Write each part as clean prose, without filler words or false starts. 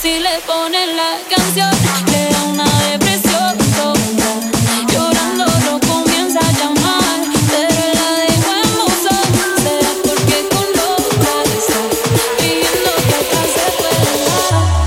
si le ponen la canción, le da una depresión tonta. Llorando lo comienza a llamar, pero la dejo hermosa. Será porque con loca está pidiendo que acá se pueda.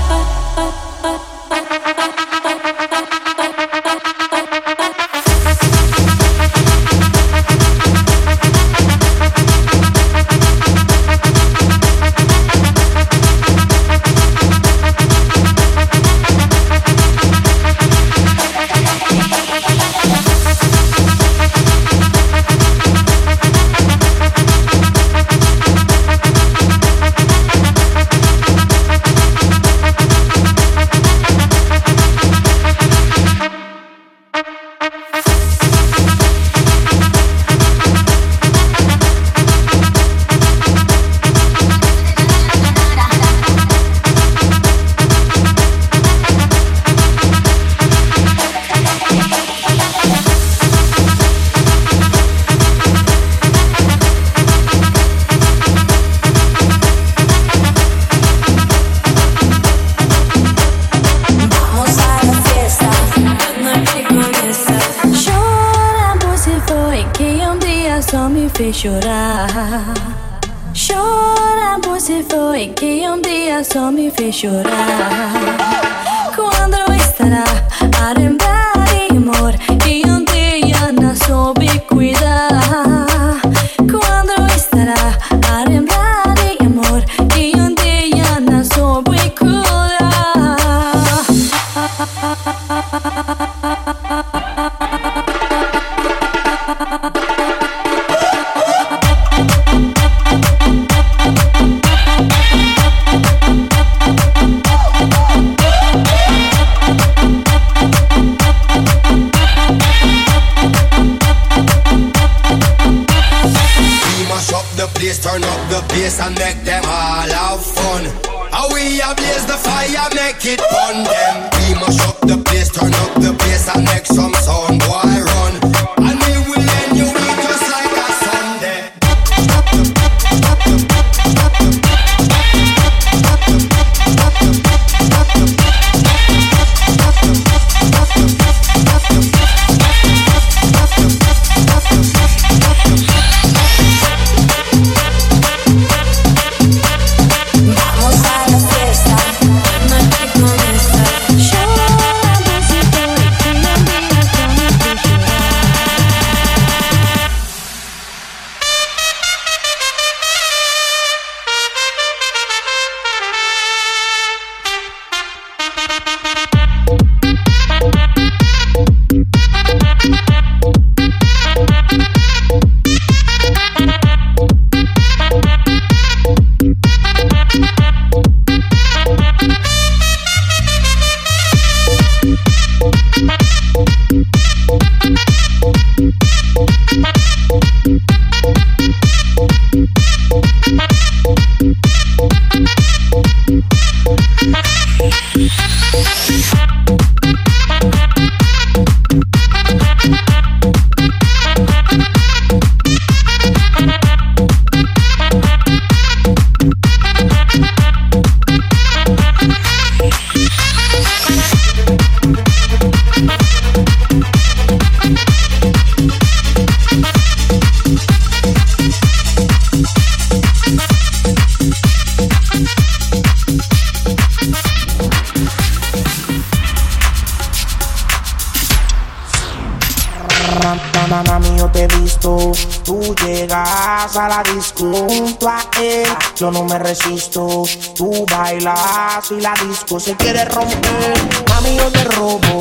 Mami, yo te he visto, tú llegas a la disco junto a él. Yo no me resisto, tú bailas y la disco se quiere romper. Mami, yo te robo,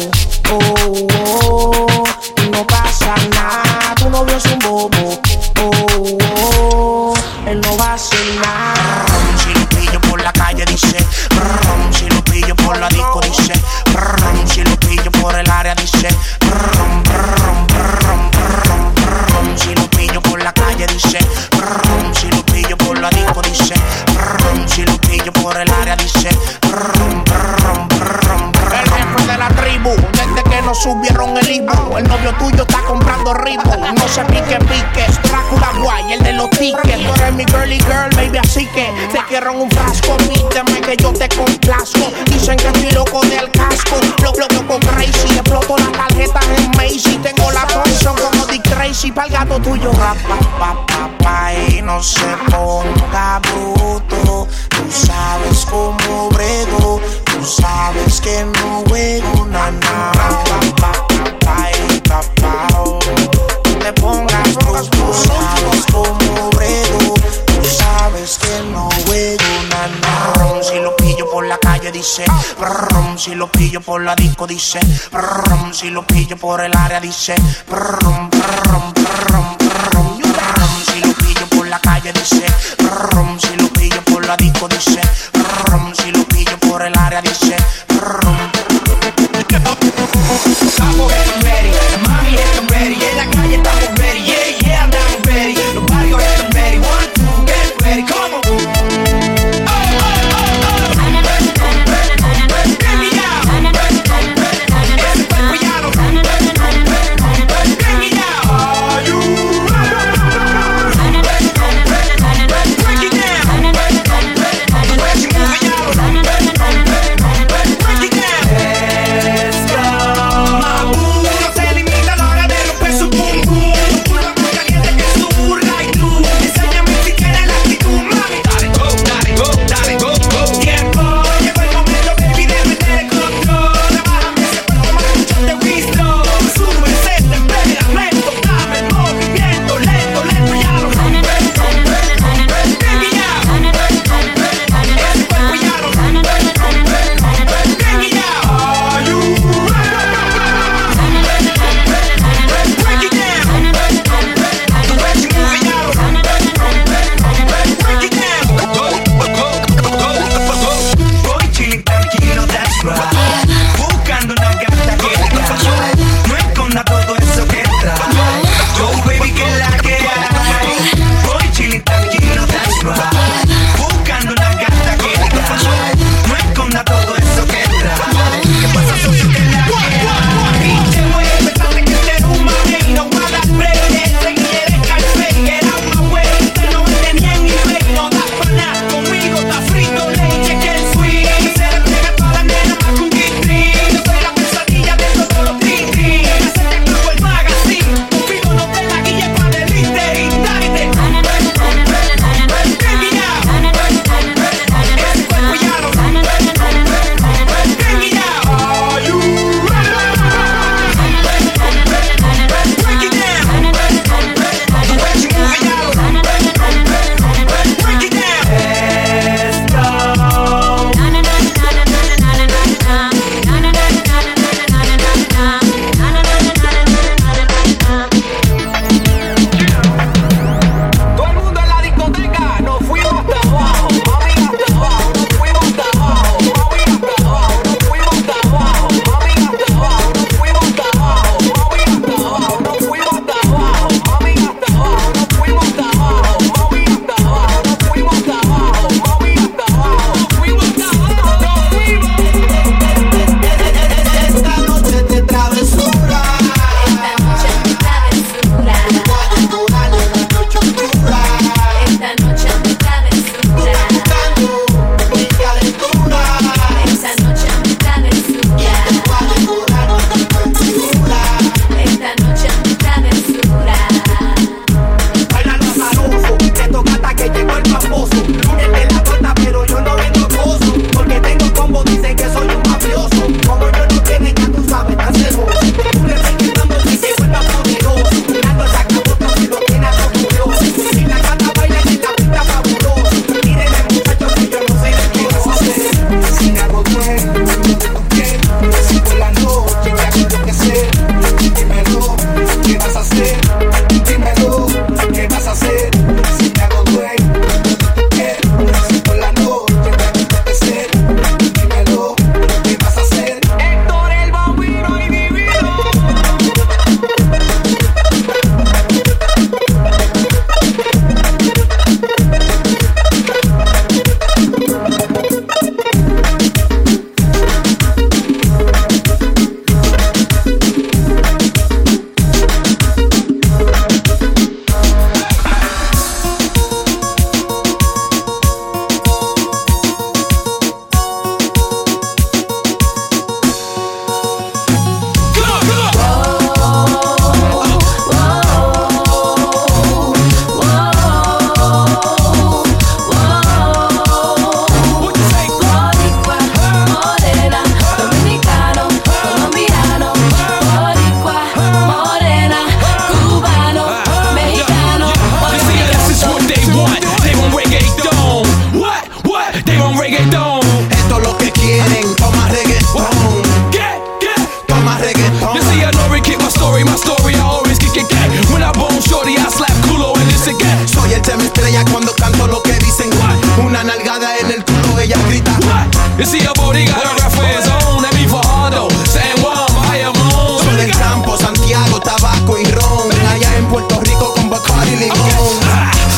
oh, oh, y no pasa nada, tu novio es un bobo, oh, oh, él no va a hacer nada. Si lo pillo por la calle dice, brum, si lo pillo por la disco dice, brum, si lo pillo por el área dice, brum, brum, brum. Si lo pillo por la calle dice, brum, si lo pillo por la disco dice, brum, si lo pillo por el área dice, brum, brum, brum, brum. El jefe de la tribu, desde que nos subieron el Ibu, el novio tuyo está comprando ritmo, no se pique, pique, Drácula guay, el de los ticket. Tú eres mi girly girl, baby, así que te quiero en un frasco. Pídeme que yo te complazco. Dicen que estoy loco del casco. Loco crazy, exploto las tarjetas en Macy. Tengo la Thompson como Dick Tracy pa'l gato tuyo. Papá, y no se ponga bruto. Tú sabes cómo brego. Tú sabes que no juego, nana. Papá, y papá, oh. Te pongas bruto. Tú sabes cómo brego. Tú sabes que no juego, nana. Si lo pillo por la calle dice brum, si lo pillo por la disco dice brum, si lo pillo por el área dice brum, brum, brum, brum. Si lo pillo por la calle dice brum, si lo pillo por la disco dice brum, si lo pillo por el área dice brum. Estamos ready, mami, estamos ready. En la calle estamos ready, yeah, yeah, andamos ready. Los barrios están ready, one, two, get ready, come on.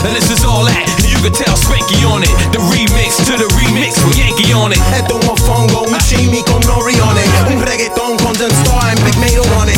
and this is all that. And you can tell Spanky on it. The remix to the remix with Yankee on it. Esto es fongo, un chimi con nori on it. Un reggaeton con Jen Starr and Big Mato on it.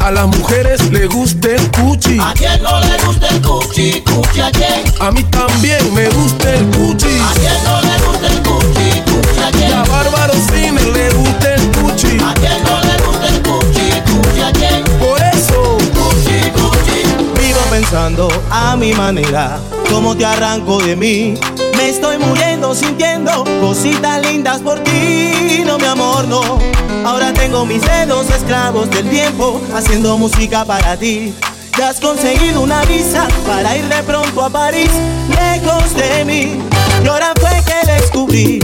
A las mujeres le gusta el cuchi. ¿A quién no le gusta el cuchi? ¿Cuchi a quién? A mí también me gusta el cuchi. ¿A quién no le gusta el cuchi? ¿Cuchi a quién? A Bárbaro Cine le gusta el cuchi. ¿A quién no le gusta el cuchi? ¿Cuchi a quién? Por eso, cuchi, cuchi. Vivo pensando a mi manera, ¿cómo te arranco de mí? Me estoy muriendo sintiendo cositas lindas por ti. No, mi amor, no. Ahora tengo mis dedos esclavos del tiempo haciendo música para ti. Ya has conseguido una visa para ir de pronto a París, lejos de mí. Y ahora fue que descubrí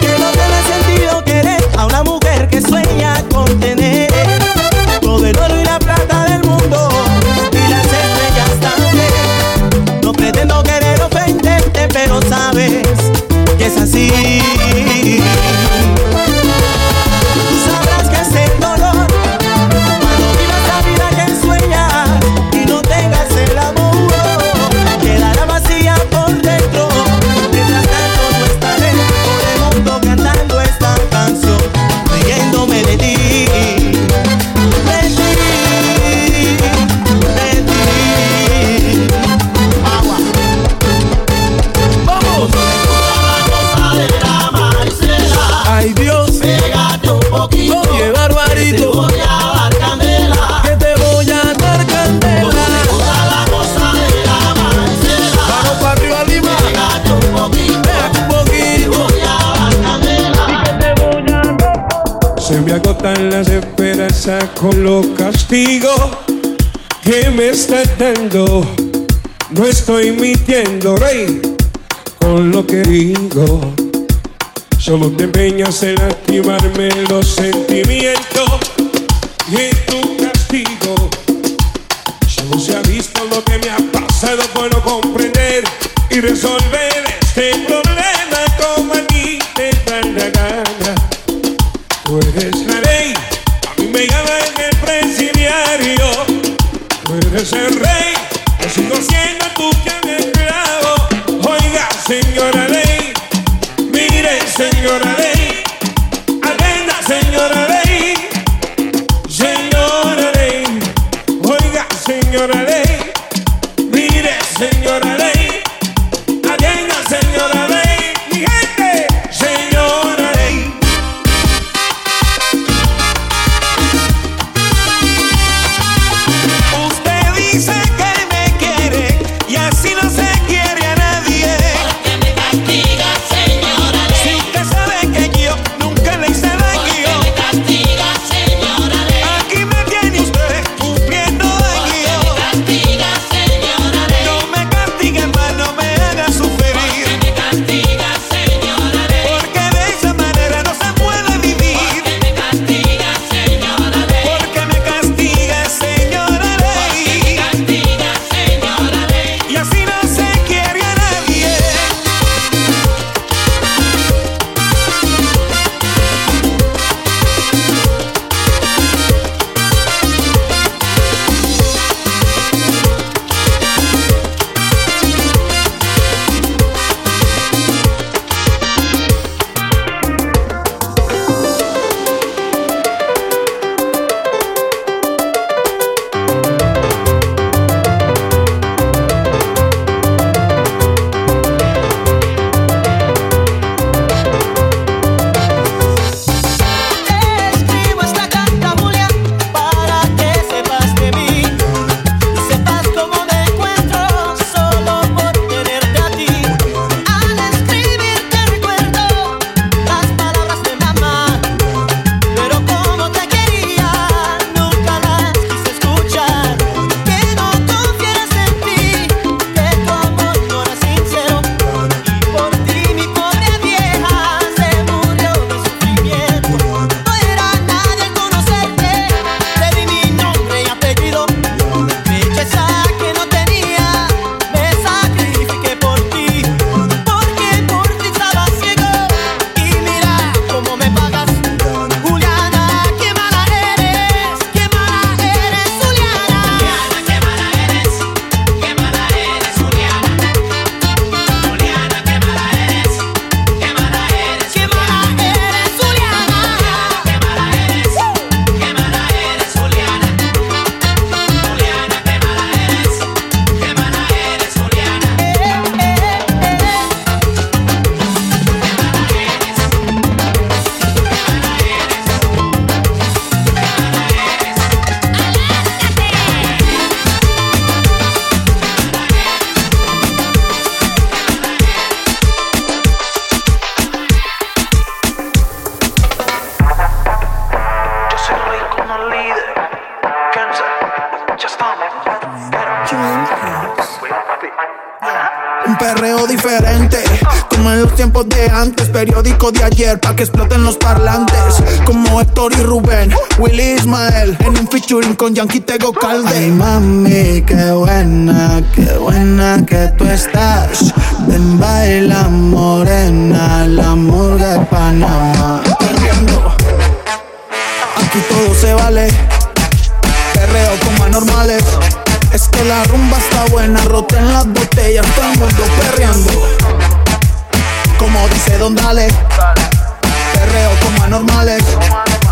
que no tiene sentido querer a una mujer que sueña con tener todo el oro y la plata del mundo y las estrellas también. No pretendo querer ofenderte, pero sabes que es así. Las esperanzas con lo castigo que me está dando, no estoy mintiendo, rey, con lo que digo. Solo te empeñas en lastimarme los sentimientos y en tu castigo. Solo se ha visto lo que me ha pasado, puedo comprender y resolver este problema como a ti te da la gana. Tú eres la ley, a mí me llaman el presidiario. Tú eres el rey, yo sigo siendo tu esclavo. Oiga, señora ley, mire, señora ley, atenda, señora ley. Señora ley, oiga, señora ley, mire, señora ley, atenda, señora ley. Mi gente, señora ley. Señora ley. Si usted sabe tiempos de antes, periódico de ayer, pa' que exploten los parlantes. Como Héctor y Rubén, Willy Ismael, en un featuring con Yankee Tego Calde. Ay, mami, qué buena que tú estás. Ven, baila morena, la murga de Panamá. Aquí todo se vale, perreo con anormales. Es que la rumba está buena, roten las botellas, todo el mundo perreando. Como dice Don Dale, perreo con anormales.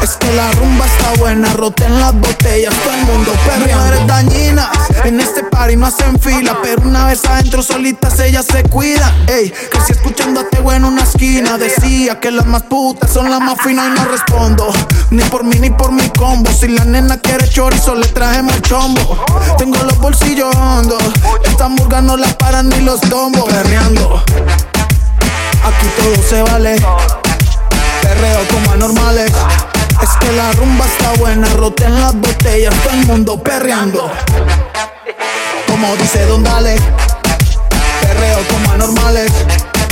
Es que la rumba está buena, roten las botellas, todo el mundo perreando. No eres dañina, en este party no hacen fila, pero una vez adentro solitas ellas se cuidan. Ey, crecí escuchando a Tego en una esquina, decía que las más putas son las más finas y no respondo, ni por mí ni por mi combo. Si la nena quiere chorizo le trajemos chombo. Tengo los bolsillos hondos, esta murga no la paran ni los tombos. Perreando, aquí todo se vale, perreo como anormales. Es que la rumba está buena, roten las botellas, todo el mundo perreando. Como dice Don Dale, perreo como anormales.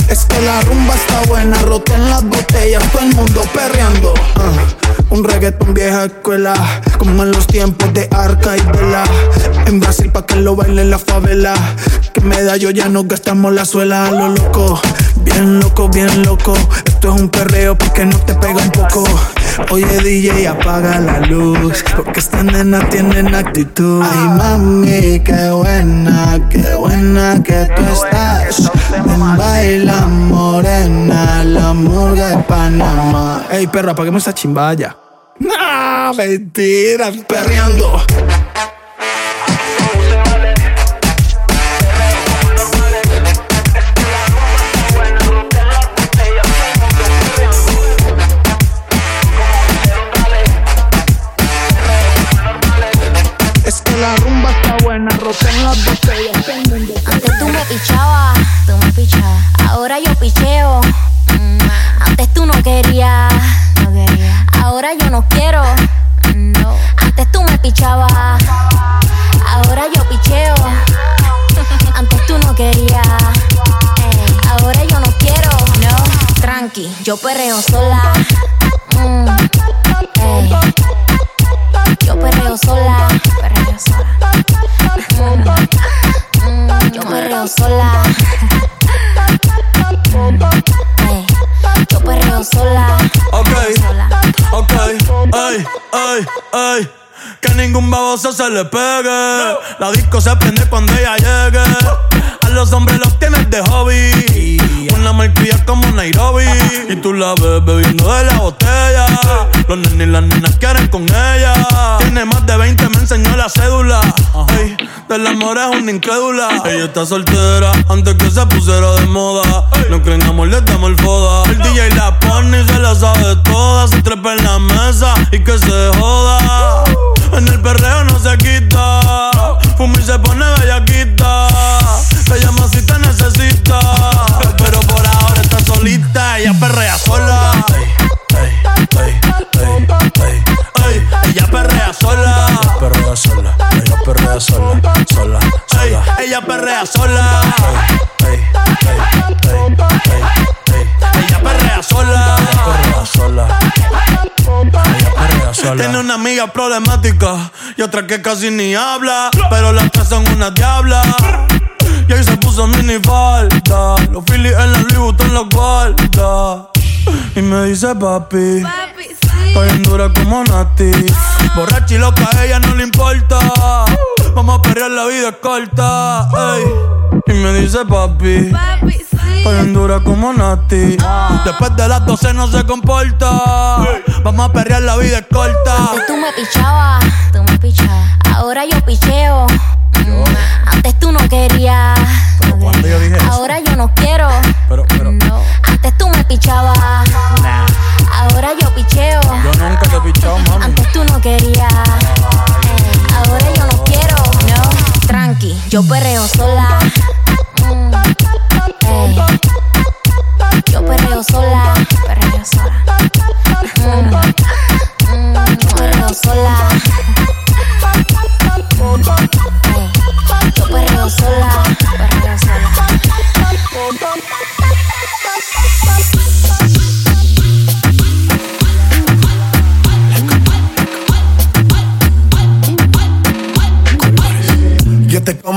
Es que la rumba está buena, roten las botellas, todo el mundo perreando. Un reggaetón vieja escuela, como en los tiempos de Arca y Vela. En Brasil pa' que lo baile en la favela. Que Medallo ya nos gastamos la suela a lo loco. Bien loco, bien loco. Esto es un perreo porque no te pega un poco. Oye DJ, apaga la luz, porque esta nena tiene actitud. Ay mami, qué buena que tú estás. Ven, baila morena, la murga de Panamá. Ey perro, apaguemos esa chimbaya. No, mentira, perreando. La rumba está buena, roten las botellas. Antes tú me pichabas, ahora yo picheo. Antes tú no querías, ahora yo no quiero. Antes tú me pichabas, ahora yo picheo. Antes tú no querías, ahora yo no quiero. No, tranqui, yo perreo sola. Yo perreo sola, yo perreo sola, yo perreo sola. Okay, okay, ay, ay, ay. Que ningún baboso se le pegue. La disco se prende cuando ella llegue. A los hombres los tienes de hobby, una marquilla como Nairobi. Y tú la ves bebiendo de la botella. Los nenes y las nenas quieren con ella. Tiene más de 20, me enseñó la cédula. Ey, del amor es una incrédula. Ella está soltera antes que se pusiera de moda. No creen amor, le damos foda. El DJ la pone y se la sabe toda. Se trepa en la mesa y que se joda. En el perreo no se quita, fuma y se pone bellaquita. Te llama si te necesita, pero por ahora está solita. Ella perrea sola. Ey, ey, ey, ey, ey. Ella perrea sola. Perrea sola, ella perrea sola, sola, sola. Ella perrea sola. Ey, ey, ey, ey, ey. Ella perrea sola. Perrea sola. Ella perrea sola. Tiene una amiga problemática y otra que casi ni habla, pero las tres son una diabla. Y ahí se puso mini falda. Los Phillies en la Louis Vuitton los guarda. Y me dice papi, papi sí. Estoy en dura como Nati. Borracha y loca, a ella no le importa. Vamos a perrear, la vida es corta. Ey. Y me dice papi, papi sí. Estoy en dura como Nati. Después de las 12 no se comporta. Vamos a perrear, la vida es corta. Antes tú me pichabas, ahora yo picheo. Antes tú no querías, ahora yo no quiero. No. Antes tú me pichabas, ahora yo picheo. Yo nunca te he pichado, mami. Antes tú no querías, ahora yo no quiero. No, tranqui, yo perreo sola. Yo perreo sola, perreo sola. Yo perreo sola, perreo sola.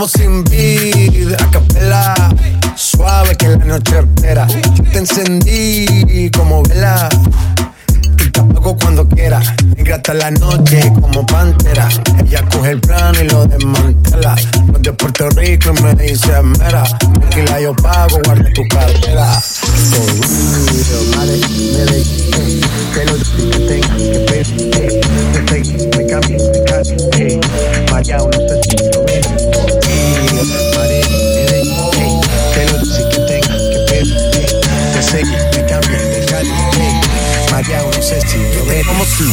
Estamos sin vida, a capela, suave que la noche espera. Yo te encendí como vela y te apago cuando quiera. Ingrata la noche como pantera. Ella coge el plano y lo desmantela. No es de Puerto Rico y me dice mera. Tranquila, yo pago, guarda tu cartera. Vaya, no sé si lo ves. Te lo dice que tenga que ver. Te seguí, me cambié, me calé. Vaya, no sé si lo ves. Como tú.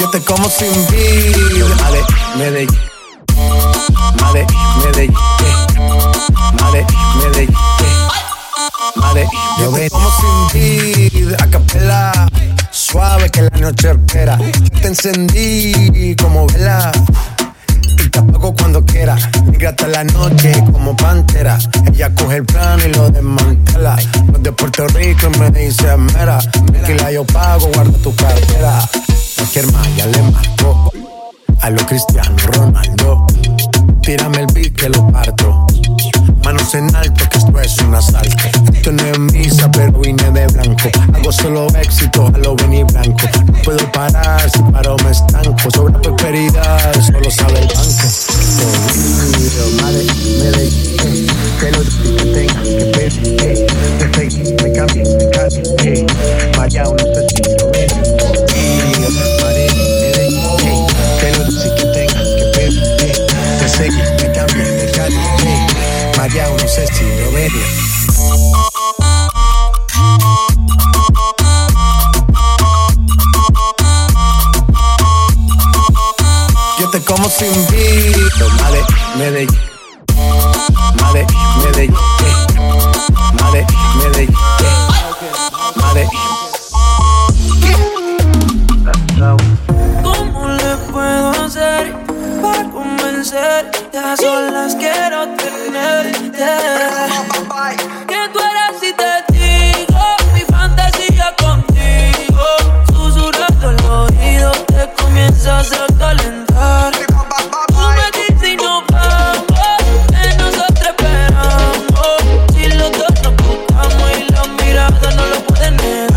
Yo te como sin vida. Madre, Medellín. Madre, Medellín. Madre, Medellín. Madre, yo te como sin vida, a capela, suave que la noche espera. Yo te encendí como vela y te apago cuando quiera. Ingrata la noche como pantera. Ella coge el plano y lo desmantela. No es de Puerto Rico y me dice mera. Tranquila, yo pago, guarda tu cartera. Cualquier malla le marco a lo Cristiano Ronaldo. Tírame el beat que lo parto. Manos en alto, que esto es un asalto. Esto no es misa, pero vine de blanco. Hago solo éxito, a lo Benny Blanco. No puedo parar, si paro me estanco. Sobre prosperidad, solo sabe el banco. Madre, me dejé. Te lo dije que tenga que ver. Te seguí, me cambié, me calé. Vaya, no sé si lo ves. Madre, me dejé. Te lo dije que tenga que ver. Te seguí, me cambié, me calé. Allá no sé si lo veo. Yo te como sin vida. Madre, Medellín. Madre, Medellín. Madre, Medellín. Madre. ¿Cómo le puedo hacer para convencer? Ya solas quiero tenerte. Que tú eres si te digo mi fantasía contigo. Susurrando al oído te comienzas a calentar. Tú me dices y nos vamos, que nosotros esperamos. Si los dos nos buscamos y las miradas no lo pueden negar.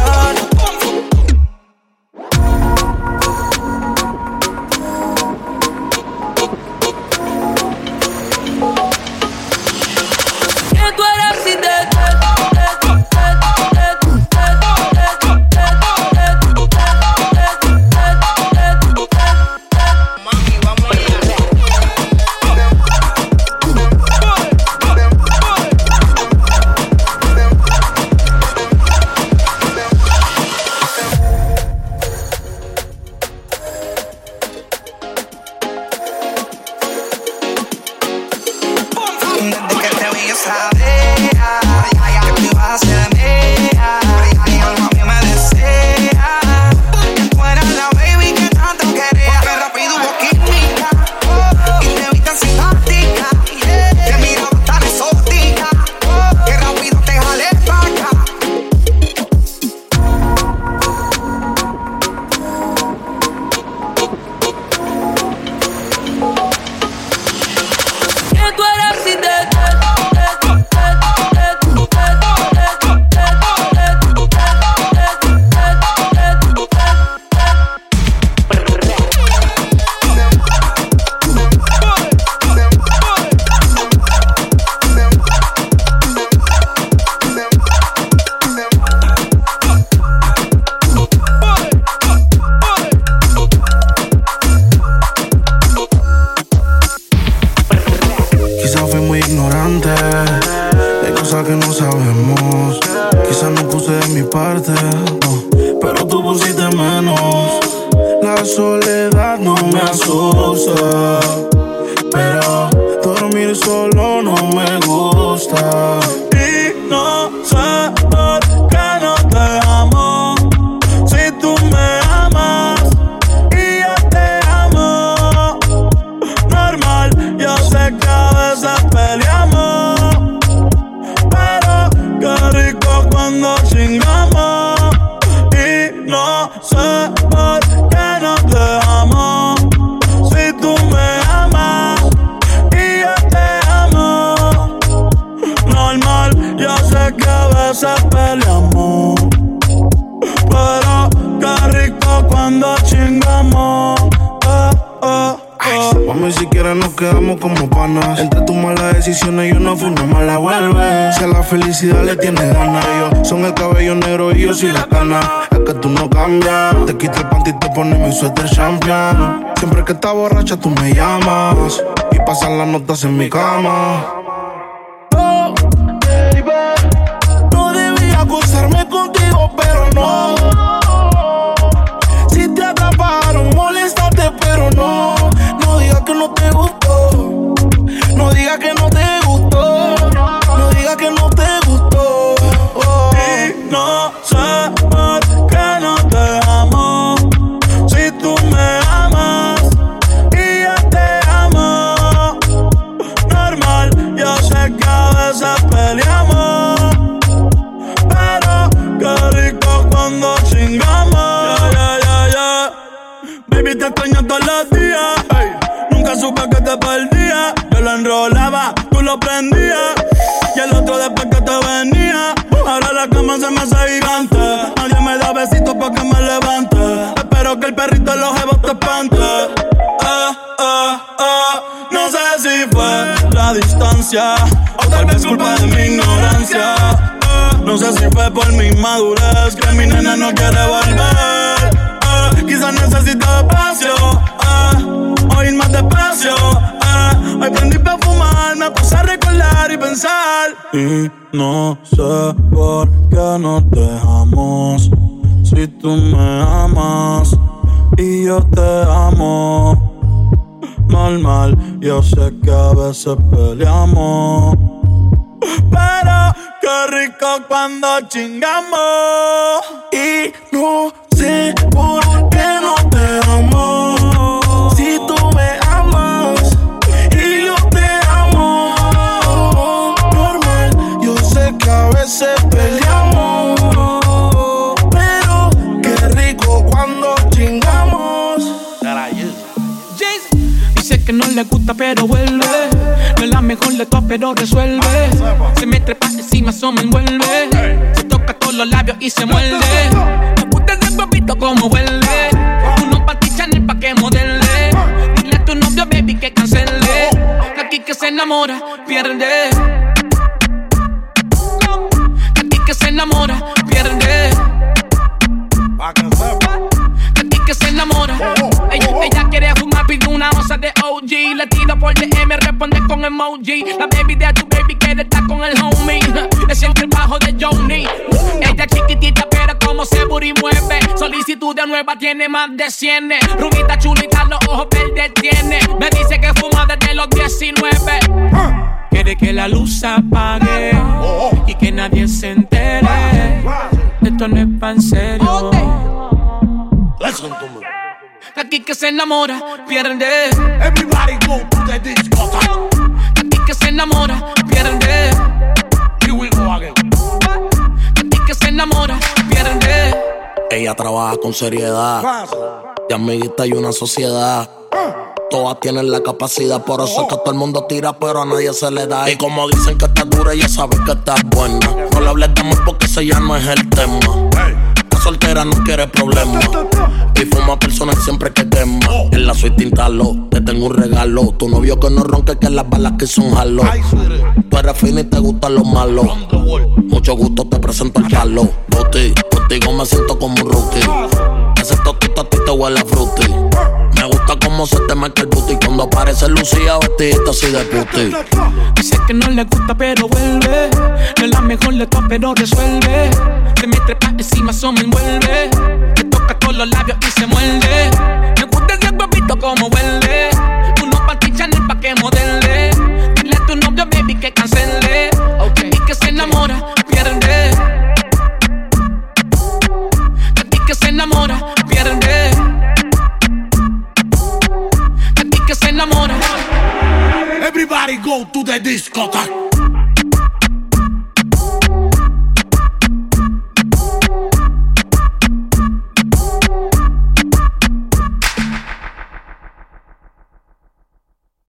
Cuando chingamos y Mami, siquiera nos quedamos como panas. Entre tus malas decisiones yo no fui una mala, vuelve. Si a la felicidad le tienes ganas, ellos son el cabello negro y yo soy la cana. Es que tú no cambias, te quito el panty y te pones mi suéter champion. Siempre que estás borracha tú me llamas y pasan las notas en mi cama. Oh, baby, no debía acusarme contigo, pero no. Si te atraparon, molestaste, pero no. No digas que no te gustó, no digas que no te gustó, no digas que no te gustó. Oh. Y no sé por qué no te amo, si tú me amas y yo te amo. Normal, yo sé que a veces peleamos, pero qué rico cuando chingamos. Yeah, yeah, yeah, yeah. Baby, te extraño todos los días. Supe que te perdía, yo lo enrolaba, tú lo prendías. Y el otro después que te venía, ahora la cama se me hace gigante. Nadie me da besitos pa' que me levante. Espero que el perrito de los jevos te espante. No sé si fue la distancia o tal vez culpa de mi ignorancia. No sé si fue por mi inmadurez que mi nena no quiere volver. Quizás necesito espacio, o ir más despacio. Hoy prendí pa' fumar, me puse a recordar y pensar. Y no sé por qué nos dejamos, si tú me amas y yo te amo. Normal, yo sé que a veces peleamos, pero qué rico cuando chingamos. Y no sé por qué no te amo, si tú me amas y yo te amo. Normal, yo sé que a veces peleamos, pero qué rico cuando chingamos. Dice que no le gusta pero vuelve, no es la mejor de todas pero resuelve. Se me trepa encima, eso me envuelve, se toca todos los labios y se muerde. Papito, como vuelve, uno pa' ti Chanel pa' que modele. Dile a tu novio, baby, que cancele. Aquí que se enamora, pierde. Aquí que se enamora, pierde. Aquí que se enamora. Ella quiere fumar, pide una onza de OG. Le tiro por DM, responde con emoji. La baby de a tu baby quiere estar con el homie. Es el trabajo de Johnny. Ella chiquitita, pero como se booty mueve. Solicitudes nuevas, tiene más de 100. Rubita chulita, los ojos verdes tiene. Me dice que fuma desde los 19. Quiere que la luz se apague y que nadie se entere. Esto no es pa' en serio. Aquí que se enamora, pierde. Everybody go to the disco. Aquí que se enamora, pierde. Here we go again. Aquí que se enamora, pierde. Ella trabaja con seriedad, de amiguita y una sociedad. Todas tienen la capacidad, por eso es que todo el mundo tira, pero a nadie se le da. Y como dicen que estás dura, ella sabe que estás buena. No le hables de amor porque ese ya no es el tema. Soltera no quiere problemas y fuma personal siempre que quema. En la suite tintalo, te tengo un regalo. Tu novio que no ronque, que las balas que son jalo. Tú eres fina y te gustan los malos. Mucho gusto, te presento al Carlos. Boti, contigo me siento como un rookie. Ese toquito a ti te huele a frutti. Me gusta cómo se te marca el booty cuando aparece Lucía vestidita así de puti. Dice que no le gusta pero vuelve, no es la mejor de todas pero resuelve. Se me trepa encima, eso me envuelve, te toca con los labios y se muerde. Me gusta ese huevito como huele, uno pa' ti Chanel pa' que modele. Dile a tu novio, baby, que cancele. Y que se enamora, pierde. Y que se enamora, pierde. Y que se enamora. Everybody go to the discotheque.